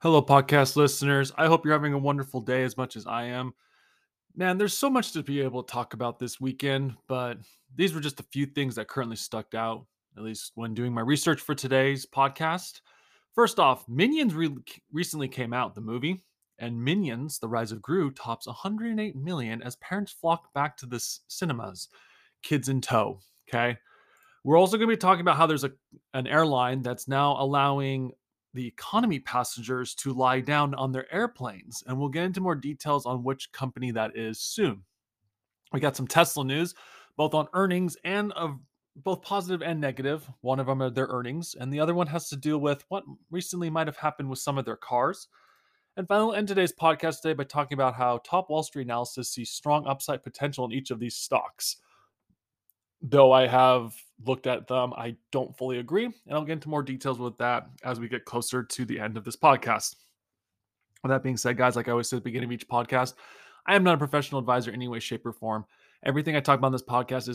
Hello, podcast listeners. I hope you're having a wonderful day as much as I am. Man, there's so much to be able to talk about this weekend, but these were just a few things that currently stuck out, at least when doing my research for today's podcast. First off, Minions recently came out, the movie, and Minions: The Rise of Gru tops 108 million as parents flock back to the cinemas, kids in tow, okay? We're also going to be talking about how there's an airline that's now allowing the economy passengers to lie down on their airplanes. And we'll get into more details on which company that is soon. We got some Tesla news, both on earnings and of both positive and negative. One of them are their earnings, and the other one has to deal with what recently might have happened with some of their cars. And finally, we'll end today's podcast today by talking about how top Wall Street analysis sees strong upside potential in each of these stocks. Though I have looked at them, I don't fully agree, and I'll get into more details with that as we get closer to the end of this podcast. With that being said, guys, like I always say at the beginning of each podcast, I am not a professional advisor in any way, shape, or form. Everything I talk about on this podcast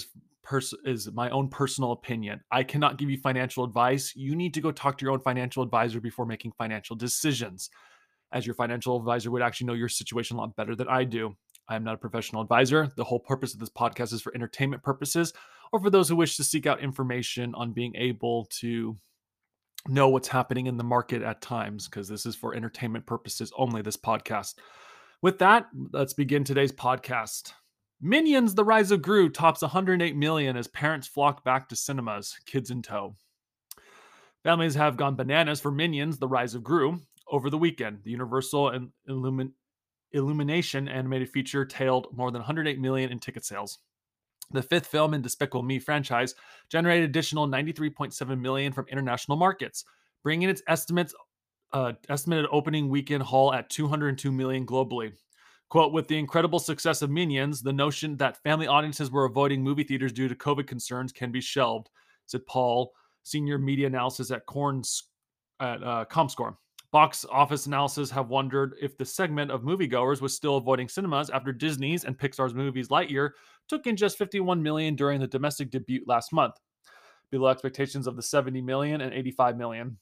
is my own personal opinion. I cannot give you financial advice. You need to go talk to your own financial advisor before making financial decisions, as your financial advisor would actually know your situation a lot better than I do. I am not a professional advisor. The whole purpose of this podcast is for entertainment purposes, or for those who wish to seek out information on being able to know what's happening in the market at times, because this is for entertainment purposes only, this podcast. With that, let's begin today's podcast. Minions: The Rise of Gru tops 108 million as parents flock back to cinemas, kids in tow. Families have gone bananas for Minions: The Rise of Gru. Over the weekend, the Universal and Illumination animated feature tailed more than 108 million in ticket sales. The fifth film in Despicable Me franchise generated additional 93.7 million from international markets, bringing its estimated opening weekend haul at 202 million globally. Quote, with the incredible success of Minions, the notion that family audiences were avoiding movie theaters due to COVID concerns can be shelved, said Paul, senior media analysis at ComScore. Box office analysis have wondered if the segment of moviegoers was still avoiding cinemas after Disney's and Pixar's movies Lightyear took in just 51 million during the domestic debut last month, below expectations of the 70 million and 85 million.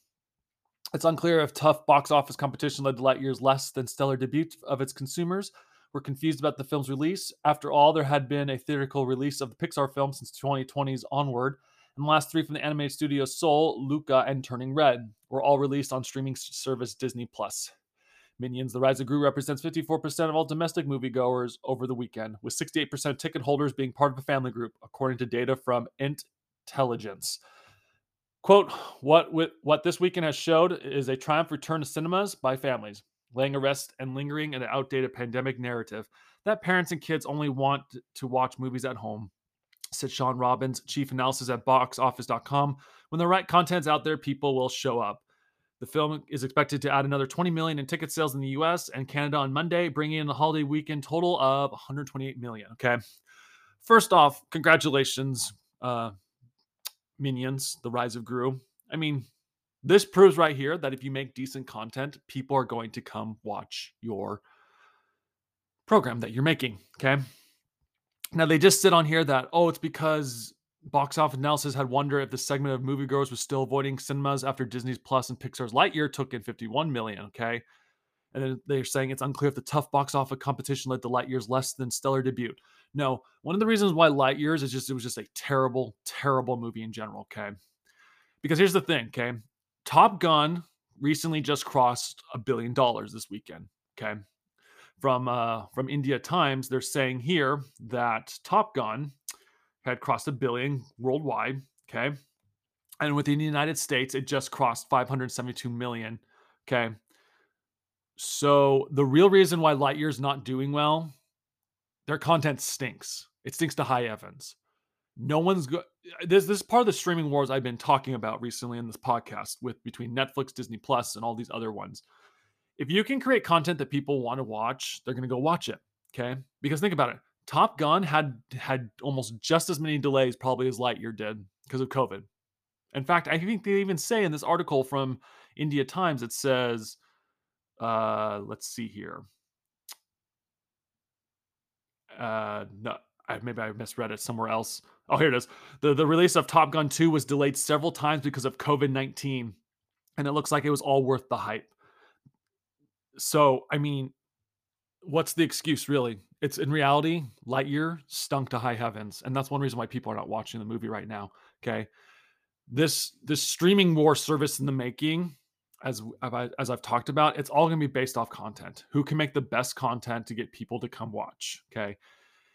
It's unclear if tough box office competition led to Lightyear's less than stellar debut of its consumers were confused about the film's release. After all, there had been a theatrical release of the Pixar film since 2020s onward, and the last three from the animated studio Soul, Luca, and Turning Red were all released on streaming service Disney Plus. Minions: The Rise of Gru represents 54% of all domestic moviegoers over the weekend, with 68% of ticket holders being part of a family group, according to data from Intelligence. Quote, what this weekend has showed is a triumph return to cinemas by families, laying a rest and lingering in an outdated pandemic narrative that parents and kids only want to watch movies at home, said Sean Robbins, chief analysis at boxoffice.com. When the right content's out there, people will show up. The film is expected to add another 20 million in ticket sales in the US and Canada on Monday, bringing in the holiday weekend total of 128 million. Okay. First off, congratulations, Minions: The Rise of Gru. I mean, this proves right here that if you make decent content, people are going to come watch your program that you're making, okay? Now, they just sit on here that, oh, it's because box office analysis had wondered if the segment of moviegoers was still avoiding cinemas after Disney Plus and Pixar's Lightyear took in 51 million, okay? And then they're saying it's unclear if the tough box office competition led to Lightyear's less than stellar debut. No, one of the reasons why Lightyear's is just, it was just a terrible, terrible movie in general, okay? Because here's the thing, okay? Top Gun recently just crossed $1 billion this weekend, okay? From India Times, they're saying here that Top Gun had crossed $1 billion worldwide, okay? And within the United States, it just crossed 572 million, okay? So the real reason why Lightyear's not doing well, their content stinks. It stinks to high heavens. No one's good. This is part of the streaming wars I've been talking about recently in this podcast between Netflix, Disney Plus, and all these other ones. If you can create content that people want to watch, they're going to go watch it. Okay. Because think about it. Top Gun had almost just as many delays probably as Lightyear did because of COVID. In fact, I think they even say in this article from India Times, it says, let's see here. No, maybe I misread it somewhere else. Oh, here it is. The release of Top Gun 2 was delayed several times because of COVID-19. And it looks like it was all worth the hype. So, I mean, what's the excuse really? It's in reality, Lightyear stunk to high heavens. And that's one reason why people are not watching the movie right now. Okay. This streaming war service in the making, as I've talked about, it's all going to be based off content. Who can make the best content to get people to come watch? Okay.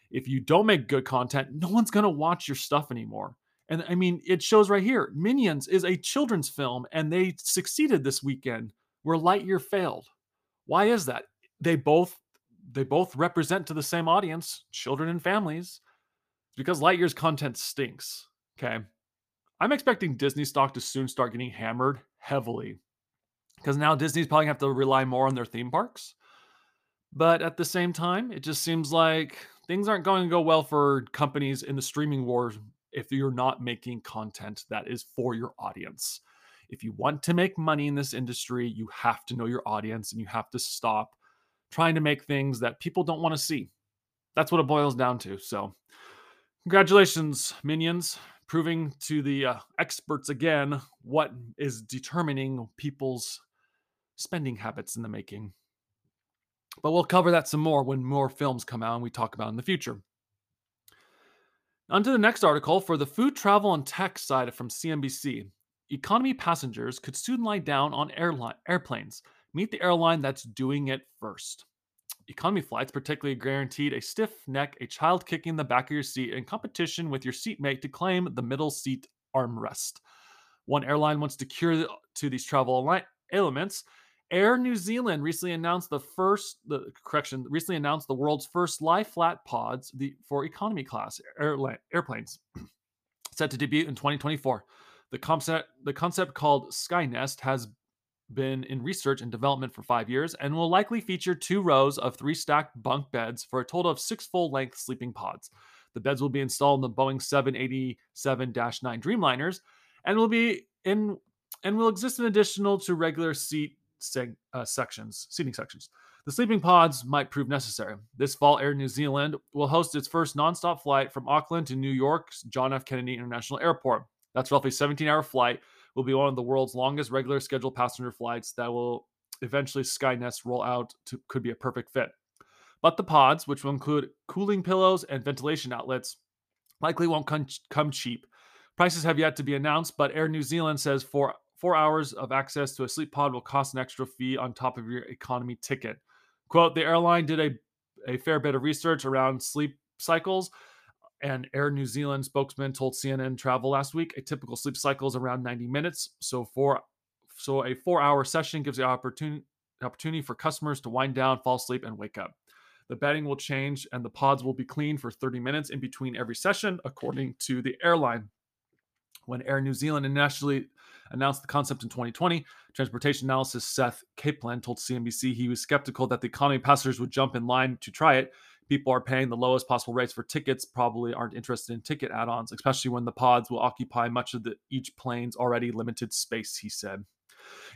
If you don't make good content, no one's going to watch your stuff anymore. And I mean, it shows right here. Minions is a children's film and they succeeded this weekend where Lightyear failed. Why is that? They both represent to the same audience, children and families, because Lightyear's content stinks. Okay. I'm expecting Disney stock to soon start getting hammered heavily because now Disney's probably have to rely more on their theme parks. But at the same time, it just seems like things aren't going to go well for companies in the streaming war if you're not making content that is for your audience. If you want to make money in this industry, you have to know your audience and you have to stop trying to make things that people don't want to see. That's what it boils down to. So congratulations, Minions, proving to the experts again what is determining people's spending habits in the making. But we'll cover that some more when more films come out and we talk about in the future. On to the next article for the food, travel, and tech side from CNBC. Economy passengers could soon lie down on airplanes. Meet the airline that's doing it first. Economy flights particularly guaranteed a stiff neck, a child kicking the back of your seat, and competition with your seatmate to claim the middle seat armrest. One airline wants to cure to these travel ailments. Air New Zealand recently announced the world's first lie flat pods for economy class airplanes, set to debut in 2024. The concept called Sky Nest has been in research and development for 5 years and will likely feature 2 rows of 3-stacked bunk beds for a total of 6 full-length sleeping pods. The beds will be installed in the Boeing 787-9 Dreamliners and will exist in additional to regular seating sections. The sleeping pods might prove necessary. This fall, Air New Zealand will host its first nonstop flight from Auckland to New York's John F. Kennedy International Airport. That's roughly a 17-hour flight. Will be one of the world's longest regular scheduled passenger flights that will eventually Skynest roll out to could be a perfect fit. But the pods, which will include cooling pillows and ventilation outlets, likely won't come cheap. Prices have yet to be announced, but Air New Zealand says 4 hours of access to a sleep pod will cost an extra fee on top of your economy ticket. Quote, the airline did a fair bit of research around sleep cycles. An Air New Zealand spokesman told CNN Travel last week, a typical sleep cycle is around 90 minutes. So a 4-hour session gives the opportunity for customers to wind down, fall asleep, and wake up. The bedding will change and the pods will be cleaned for 30 minutes in between every session, according to the airline. When Air New Zealand initially announced the concept in 2020, transportation analyst Seth Kaplan told CNBC he was skeptical that the economy passengers would jump in line to try it. People are paying the lowest possible rates for tickets, probably aren't interested in ticket add-ons, especially when the pods will occupy much of each plane's already limited space, he said.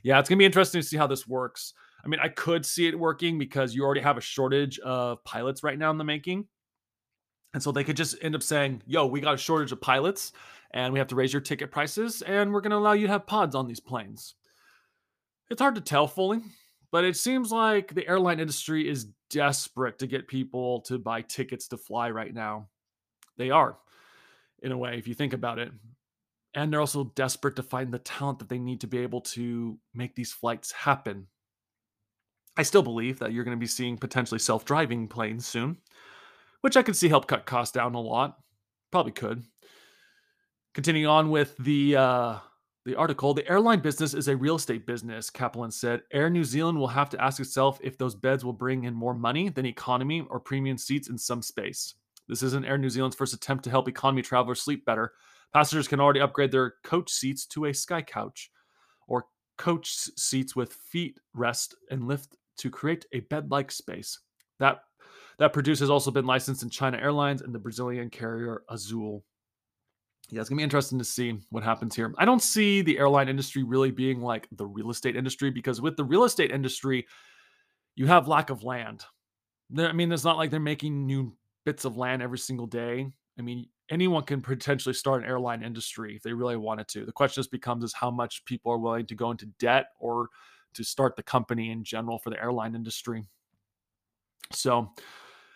Yeah, it's going to be interesting to see how this works. I mean, I could see it working because you already have a shortage of pilots right now in the making. And so they could just end up saying, yo, we got a shortage of pilots and we have to raise your ticket prices and we're going to allow you to have pods on these planes. It's hard to tell fully, but it seems like the airline industry is desperate to get people to buy tickets to fly right now. They are, in a way, if you think about it. And they're also desperate to find the talent that they need to be able to make these flights happen. I still believe that you're going to be seeing potentially self-driving planes soon, which I could see help cut costs down a lot. Probably could. Continuing on with the article, the airline business is a real estate business, Kaplan said. Air New Zealand will have to ask itself if those beds will bring in more money than economy or premium seats in some space. This isn't Air New Zealand's first attempt to help economy travelers sleep better. Passengers can already upgrade their coach seats to a sky couch or coach seats with feet rest and lift to create a bed-like space. That produce has also been licensed in China Airlines and the Brazilian carrier Azul. Yeah, it's going to be interesting to see what happens here. I don't see the airline industry really being like the real estate industry, because with the real estate industry, you have lack of land. I mean, it's not like they're making new bits of land every single day. I mean, anyone can potentially start an airline industry if they really wanted to. The question just becomes is how much people are willing to go into debt or to start the company in general for the airline industry. So,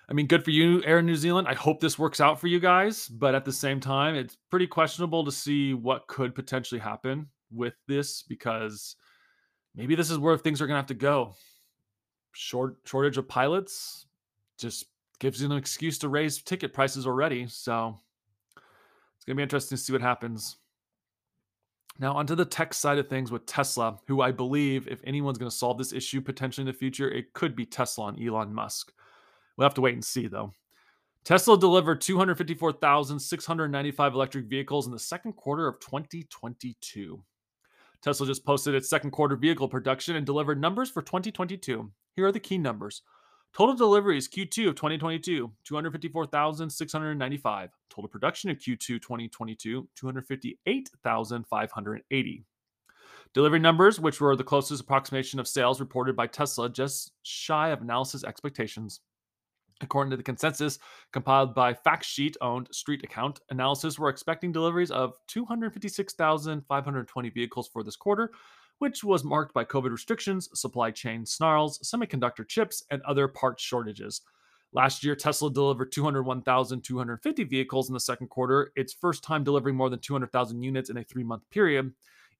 I mean, good for you, Air New Zealand. I hope this works out for you guys. But at the same time, it's pretty questionable to see what could potentially happen with this, because maybe this is where things are going to have to go. Shortage of pilots just gives you an excuse to raise ticket prices already. So it's going to be interesting to see what happens. Now, onto the tech side of things with Tesla, who I believe if anyone's going to solve this issue potentially in the future, it could be Tesla and Elon Musk. We'll have to wait and see, though. Tesla delivered 254,695 electric vehicles in the second quarter of 2022. Tesla just posted its second quarter vehicle production and delivered numbers for 2022. Here are the key numbers. Total deliveries Q2 of 2022, 254,695. Total production in Q2 2022, 258,580. Delivery numbers, which were the closest approximation of sales reported by Tesla, just shy of analysis expectations. According to the consensus compiled by fact sheet-owned Street Account analysis, we're expecting deliveries of 256,520 vehicles for this quarter, which was marked by COVID restrictions, supply chain snarls, semiconductor chips, and other part shortages. Last year, Tesla delivered 201,250 vehicles in the second quarter, its first time delivering more than 200,000 units in a three-month period.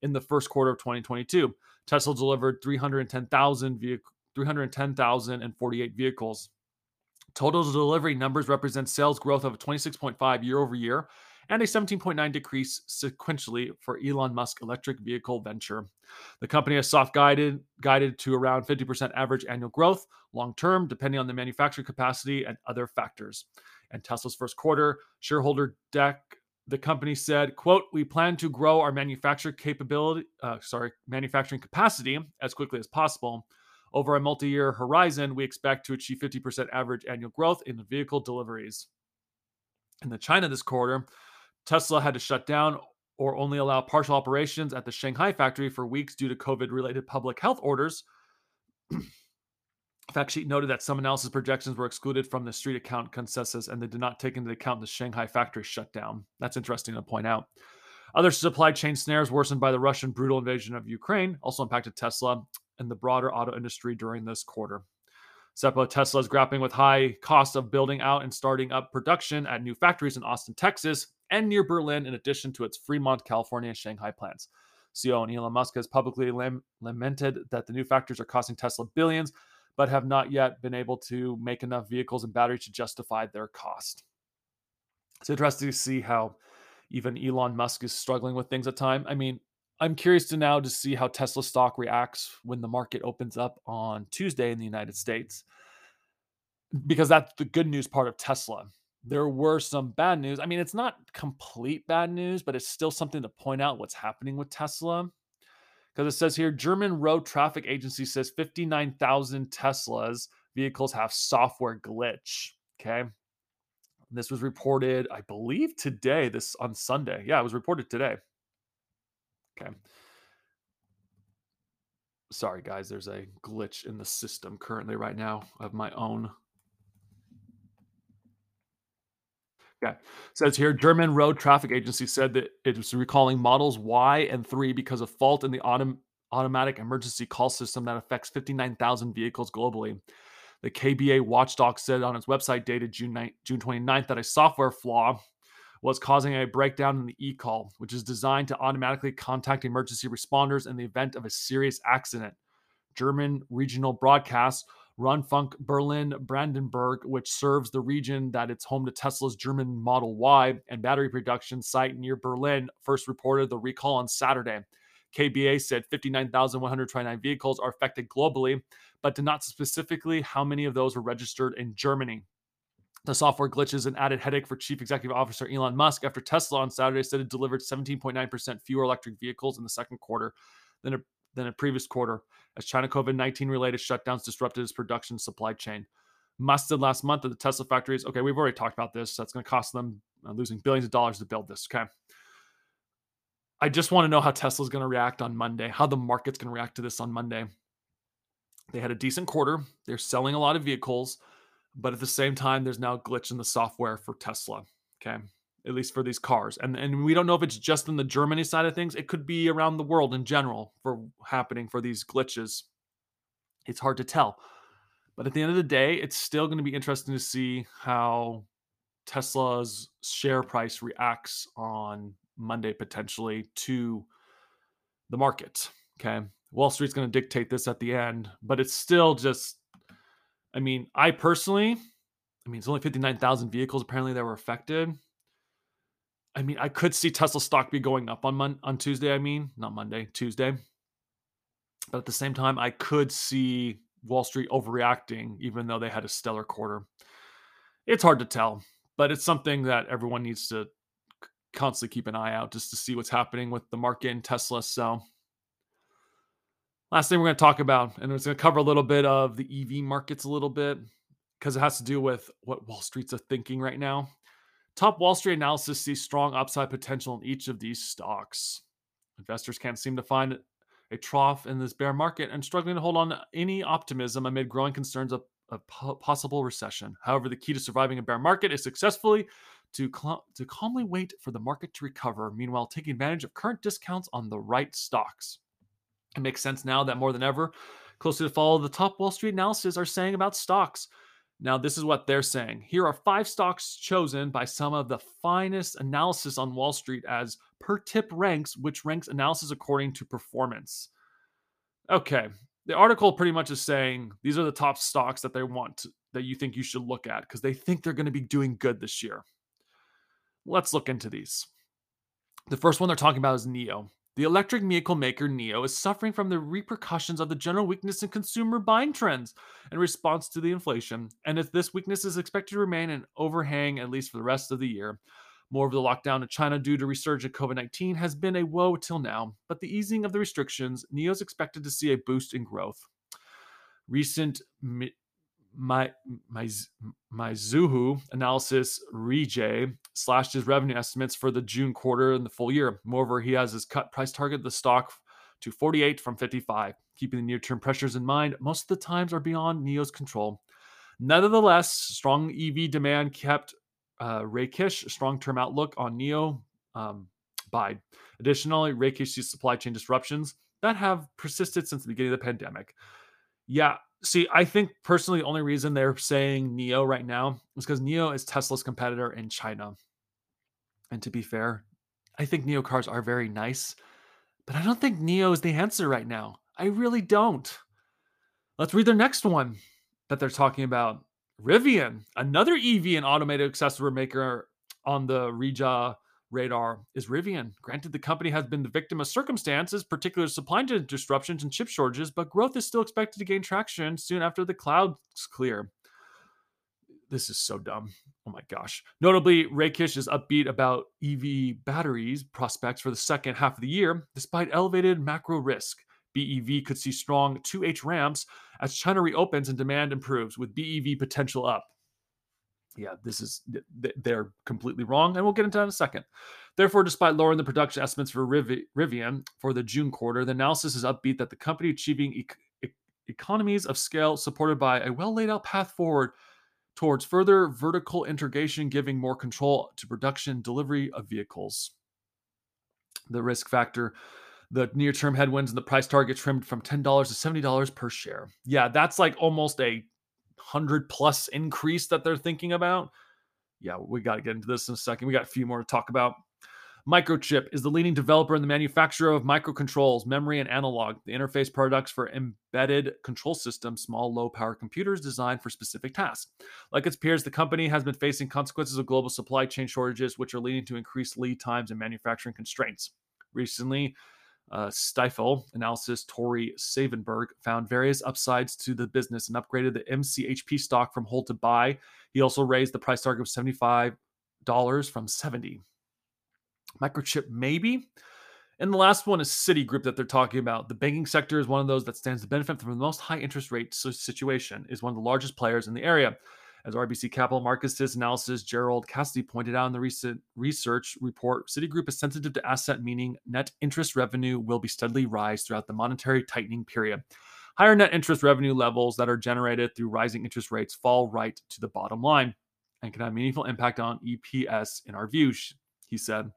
In the first quarter of 2022, Tesla delivered 310,048 vehicles. Total delivery numbers represent sales growth of 26.5% year over year and a 17.9% decrease sequentially for Elon Musk electric vehicle venture. The company has soft guided to around 50% average annual growth long-term, depending on the manufacturing capacity and other factors. And Tesla's first quarter shareholder deck, the company said, quote, "We plan to grow our manufacturing capacity as quickly as possible. Over a multi-year horizon, we expect to achieve 50% average annual growth in the vehicle deliveries." In China this quarter, Tesla had to shut down or only allow partial operations at the Shanghai factory for weeks due to COVID-related public health orders. Fact sheet noted that some analysis projections were excluded from the Street Account consensus, and they did not take into account the Shanghai factory shutdown. That's interesting to point out. Other supply chain snares worsened by the Russian brutal invasion of Ukraine also impacted Tesla and the broader auto industry during this quarter. Seppo Tesla is grappling with high costs of building out and starting up production at new factories in Austin, Texas, and near Berlin, in addition to its Fremont, California, and Shanghai plants. CEO Elon Musk has publicly lamented that the new factories are costing Tesla billions, but have not yet been able to make enough vehicles and batteries to justify their cost. It's interesting to see how even Elon Musk is struggling with things at times. I mean, I'm curious to now to see how Tesla stock reacts when the market opens up on Tuesday in the United States, because that's the good news part of Tesla. There were some bad news. I mean, it's not complete bad news, but it's still something to point out what's happening with Tesla. Because it says here, German Road Traffic Agency says 59,000 Teslas vehicles have software glitch. Okay. This was reported, I believe, today, this on Sunday. Yeah, it was reported today. Okay. Sorry, guys. There's a glitch in the system currently right now of my own. Okay. Says here, German Road Traffic Agency said that it was recalling models Y and 3 because of fault in the automatic emergency call system that affects 59,000 vehicles globally. The KBA watchdog said on its website dated June 29th that a software flaw was causing a breakdown in the e-call, which is designed to automatically contact emergency responders in the event of a serious accident. German regional broadcast Rundfunk Berlin-Brandenburg, which serves the region that it's home to Tesla's German Model Y and battery production site near Berlin, first reported the recall on Saturday. KBA said 59,129 vehicles are affected globally, but did not specifically how many of those were registered in Germany. The software glitch is an added headache for Chief Executive Officer Elon Musk after Tesla on Saturday said it delivered 17.9% fewer electric vehicles in the second quarter than than a previous quarter as China COVID-19 related shutdowns disrupted its production supply chain. Musk did last month at the Tesla factories. Okay, we've already talked about this. That's going to cost them losing billions of dollars to build this. Okay. I just want to know how Tesla's going to react on Monday, how the market's going to react to this on Monday. They had a decent quarter. They're selling a lot of vehicles, but at the same time, there's now a glitch in the software for Tesla. Okay. At least for these cars. And we don't know if it's just in the Germany side of things. It could be around the world in general for these glitches. It's hard to tell. But at the end of the day, it's still going to be interesting to see how Tesla's share price reacts on Monday, potentially, to the market. Okay. Wall Street's going to dictate this at the end, but it's still just, I mean, it's only 59,000 vehicles apparently that were affected. I mean, I could see Tesla stock be going up on Tuesday. Tuesday. But at the same time, I could see Wall Street overreacting, even though they had a stellar quarter. It's hard to tell, but it's something that everyone needs to constantly keep an eye out just to see what's happening with the market and Tesla. So last thing we're going to talk about, and it's going to cover a little bit of the EV markets a little bit, because it has to do with what Wall Street's thinking right now. Top Wall Street analysis sees strong upside potential in each of these stocks. Investors can't seem to find a trough in this bear market and struggling to hold on to any optimism amid growing concerns of a possible recession. However, the key to surviving a bear market is successfully to calmly wait for the market to recover, meanwhile taking advantage of current discounts on the right stocks. It makes sense now that more than ever, closely to follow the top Wall Street analysis are saying about stocks. Now, this is what they're saying. Here are 5 stocks chosen by some of the finest analysis on Wall Street as per tip ranks, which ranks analysis according to performance. Okay. The article pretty much is saying these are the top stocks that they want, that you think you should look at because they think they're going to be doing good this year. Let's look into these. The first one they're talking about is NIO. The electric vehicle maker NIO is suffering from the repercussions of the general weakness in consumer buying trends in response to the inflation, and if this weakness is expected to remain an overhang at least for the rest of the year. More of the lockdown in China due to resurgent COVID-19 has been a woe till now, but the easing of the restrictions, NIO is expected to see a boost in growth. Recent Mizuho analysis Rijay slashed his revenue estimates for the June quarter and the full year. Moreover, he has his cut price target of the stock to 48 from 55. Keeping the near-term pressures in mind, most of the times are beyond NIO's control. Nevertheless, strong EV demand kept Rakesh strong-term outlook on NIO bide. Additionally, Rakesh sees supply chain disruptions that have persisted since the beginning of the pandemic. Yeah. See, I think personally the only reason they're saying NIO right now is because NIO is Tesla's competitor in China. And to be fair, I think NIO cars are very nice, but I don't think NIO is the answer right now. I really don't. Let's read their next one that they're talking about. Rivian, another EV and automated accessory maker on the Rija radar is Rivian. Granted, the company has been the victim of circumstances, particularly supply chain disruptions and chip shortages, but growth is still expected to gain traction soon after the clouds clear. This is so dumb. Oh my gosh. Notably, Rakesh is upbeat about EV batteries prospects for the second half of the year, despite elevated macro risk. BEV could see strong 2H ramps as China reopens and demand improves, with BEV potential up. Yeah, they're completely wrong, and we'll get into that in a second. Therefore, despite lowering the production estimates for Rivian for the June quarter, the analysis is upbeat that the company achieving economies of scale supported by a well-laid-out path forward towards further vertical integration, giving more control to production delivery of vehicles. The risk factor, the near-term headwinds, and the price target trimmed from $10 to $70 per share. Yeah, that's like almost a 100+ increase that they're thinking about. Yeah, we got to get into this in a second. We got a few more to talk about. Microchip is the leading developer and the manufacturer of microcontrols, memory, and analog, the interface products for embedded control systems, small, low-power computers designed for specific tasks. Like its peers, the company has been facing consequences of global supply chain shortages, which are leading to increased lead times and manufacturing constraints. Recently, Stifel analysis Tori Savenberg found various upsides to the business and upgraded the MCHP stock from hold to buy. He also raised the price target of $75 from $70. Microchip maybe And the last one is Citigroup that they're talking about. The banking sector is one of those that stands to benefit from the most high interest rate situation, is one of the largest players in the area. As RBC Capital Markets' analysis, Gerald Cassidy pointed out in the recent research report, Citigroup is sensitive to asset, meaning net interest revenue will be steadily rise throughout the monetary tightening period. Higher net interest revenue levels that are generated through rising interest rates fall right to the bottom line and can have meaningful impact on EPS in our view, he said.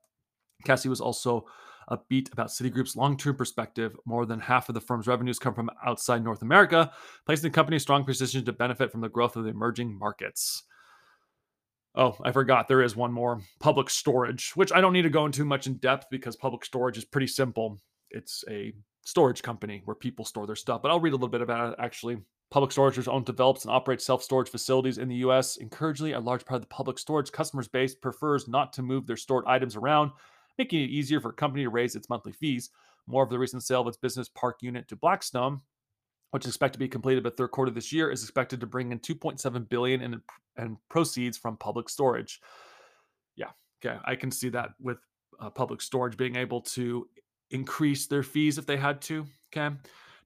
Cassidy was also upbeat about Citigroup's long-term perspective. More than half of the firm's revenues come from outside North America, placing the company in a strong position to benefit from the growth of the emerging markets. Oh, I forgot. There is one more. Public Storage, which I don't need to go into much in depth because Public Storage is pretty simple. It's a storage company where people store their stuff, but I'll read a little bit about it, actually. Public Storage is owned, develops, and operates self-storage facilities in the U.S. Encouragingly, a large part of the Public Storage customers base prefers not to move their stored items around, making it easier for a company to raise its monthly fees. More of the recent sale of its business park unit to Blackstone, which is expected to be completed by the third quarter of this year, is expected to bring in $2.7 billion in proceeds from Public Storage. Yeah, okay, I can see that with Public Storage being able to increase their fees if they had to, okay?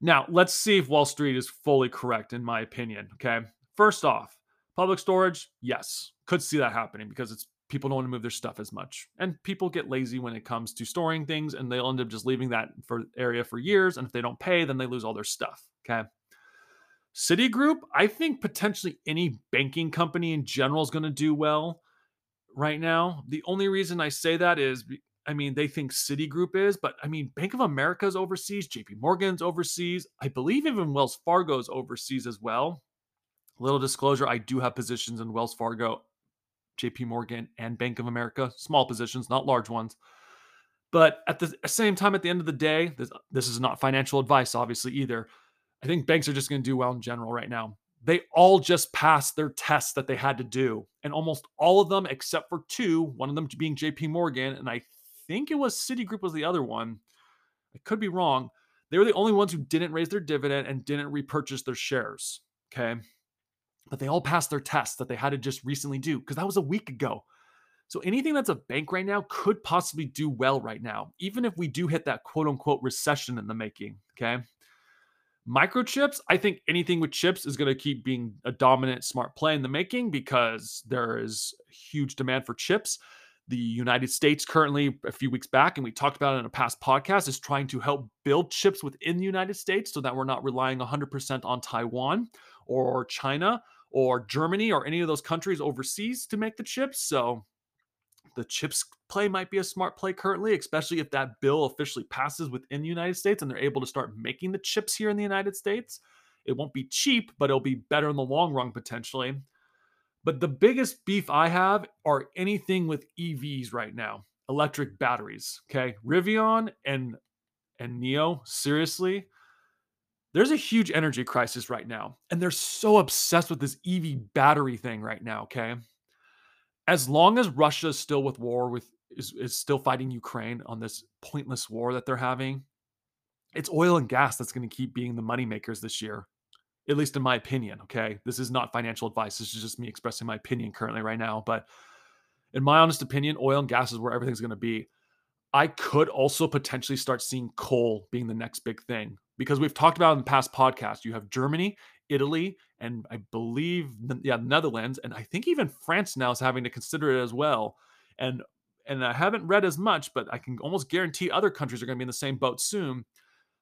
Now, let's see if Wall Street is fully correct, in my opinion, okay? First off, Public Storage, yes, could see that happening because it's people don't want to move their stuff as much. And people get lazy when it comes to storing things, and they'll end up just leaving that for area for years. And if they don't pay, then they lose all their stuff. Okay. Citigroup, I think potentially any banking company in general is going to do well right now. The only reason I say that is, I mean, they think Citigroup is, but I mean, Bank of America's overseas, JP Morgan's overseas. I believe even Wells Fargo's overseas as well. Little disclosure, I do have positions in Wells Fargo, JP Morgan, and Bank of America, small positions, not large ones. But at the same time, at the end of the day, this is not financial advice, obviously, either. I think banks are just going to do well in general right now. They all just passed their tests that they had to do. And almost all of them, except for two, one of them being JP Morgan, and I think it was Citigroup was the other one. I could be wrong. They were the only ones who didn't raise their dividend and didn't repurchase their shares. Okay. But they all passed their tests that they had to just recently do because that was a week ago. So anything that's a bank right now could possibly do well right now, even if we do hit that quote unquote recession in the making, okay? Microchips, I think anything with chips is going to keep being a dominant smart play in the making because there is huge demand for chips. The United States currently, a few weeks back, and we talked about it in a past podcast, is trying to help build chips within the United States so that we're not relying 100% on Taiwan or China or Germany or any of those countries overseas to make the chips. So the chips play might be a smart play currently, especially if that bill officially passes within the United States and they're able to start making the chips here in the United States. It won't be cheap, but it'll be better in the long run potentially. But the biggest beef I have are anything with EVs right now, electric batteries, okay? Rivian and NIO, seriously. There's a huge energy crisis right now, and they're so obsessed with this EV battery thing right now, okay? As long as Russia is still with war, is still fighting Ukraine on this pointless war that they're having, it's oil and gas that's going to keep being the moneymakers this year, at least in my opinion, okay? This is not financial advice. This is just me expressing my opinion currently right now. But in my honest opinion, oil and gas is where everything's going to be. I could also potentially start seeing coal being the next big thing. Because we've talked about in the past podcast, you have Germany, Italy, and I believe, Netherlands, and I think even France now is having to consider it as well. And I haven't read as much, but I can almost guarantee other countries are going to be in the same boat soon.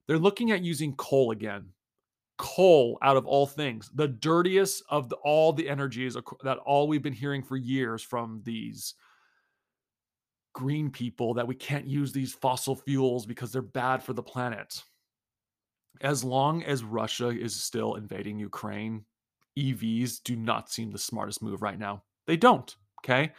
They're looking at using coal again. Coal, out of all things, the dirtiest of all the energies that all we've been hearing for years from these green people that we can't use these fossil fuels because they're bad for the planet. As long as Russia is still invading Ukraine, EVs do not seem the smartest move right now. They don't, okay?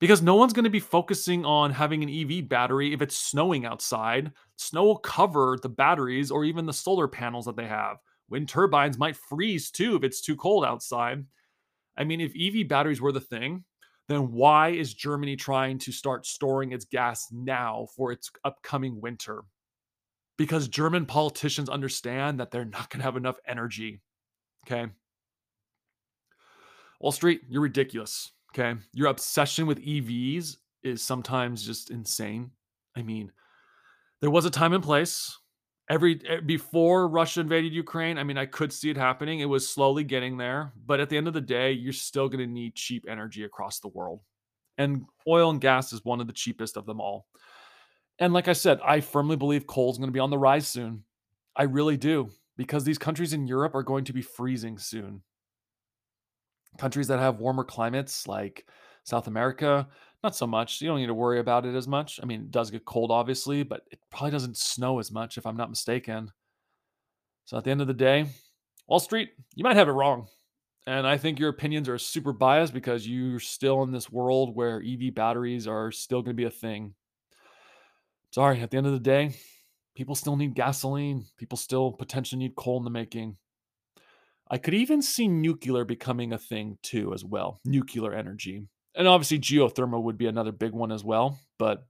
Because no one's going to be focusing on having an EV battery if it's snowing outside. Snow will cover the batteries or even the solar panels that they have. Wind turbines might freeze too if it's too cold outside. I mean, if EV batteries were the thing, then why is Germany trying to start storing its gas now for its upcoming winter? Because German politicians understand that they're not going to have enough energy, okay? Wall Street, you're ridiculous, okay? Your obsession with EVs is sometimes just insane. I mean, There was a time and place. Before Russia invaded Ukraine, I mean, I could see it happening. It was slowly getting there. But at the end of the day, you're still going to need cheap energy across the world. And oil and gas is one of the cheapest of them all. And like I said, I firmly believe coal is going to be on the rise soon. I really do. Because these countries in Europe are going to be freezing soon. Countries that have warmer climates like South America, not so much. You don't need to worry about it as much. I mean, it does get cold, obviously, but it probably doesn't snow as much if I'm not mistaken. So at the end of the day, Wall Street, you might have it wrong. And I think your opinions are super biased because you're still in this world where EV batteries are still going to be a thing. Sorry, at the end of the day, people still need gasoline. People still potentially need coal in the making. I could even see nuclear becoming a thing too as well. Nuclear energy. And obviously geothermal would be another big one as well. But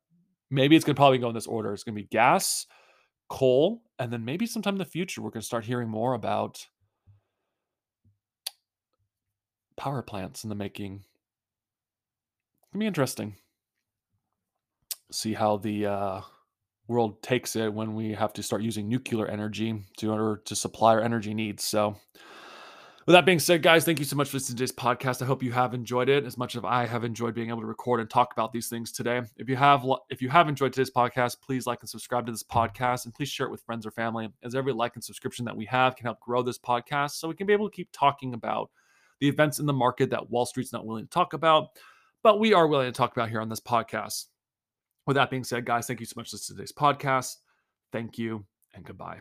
maybe it's going to probably go in this order. It's going to be gas, coal, and then maybe sometime in the future we're going to start hearing more about power plants in the making. It'll be interesting. See how the... world takes it when we have to start using nuclear energy in order to supply our energy needs. So with that being said, guys, thank you so much for listening to today's podcast. I hope you have enjoyed it as much as I have enjoyed being able to record and talk about these things today. If you have enjoyed today's podcast, please like and subscribe to this podcast and please share it with friends or family, as every like and subscription that we have can help grow this podcast so we can be able to keep talking about the events in the market that Wall Street's not willing to talk about, but we are willing to talk about here on this podcast. With that being said, guys, thank you so much for today's podcast. Thank you and goodbye.